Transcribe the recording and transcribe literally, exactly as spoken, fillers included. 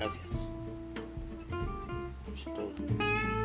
Gracias. Es todo.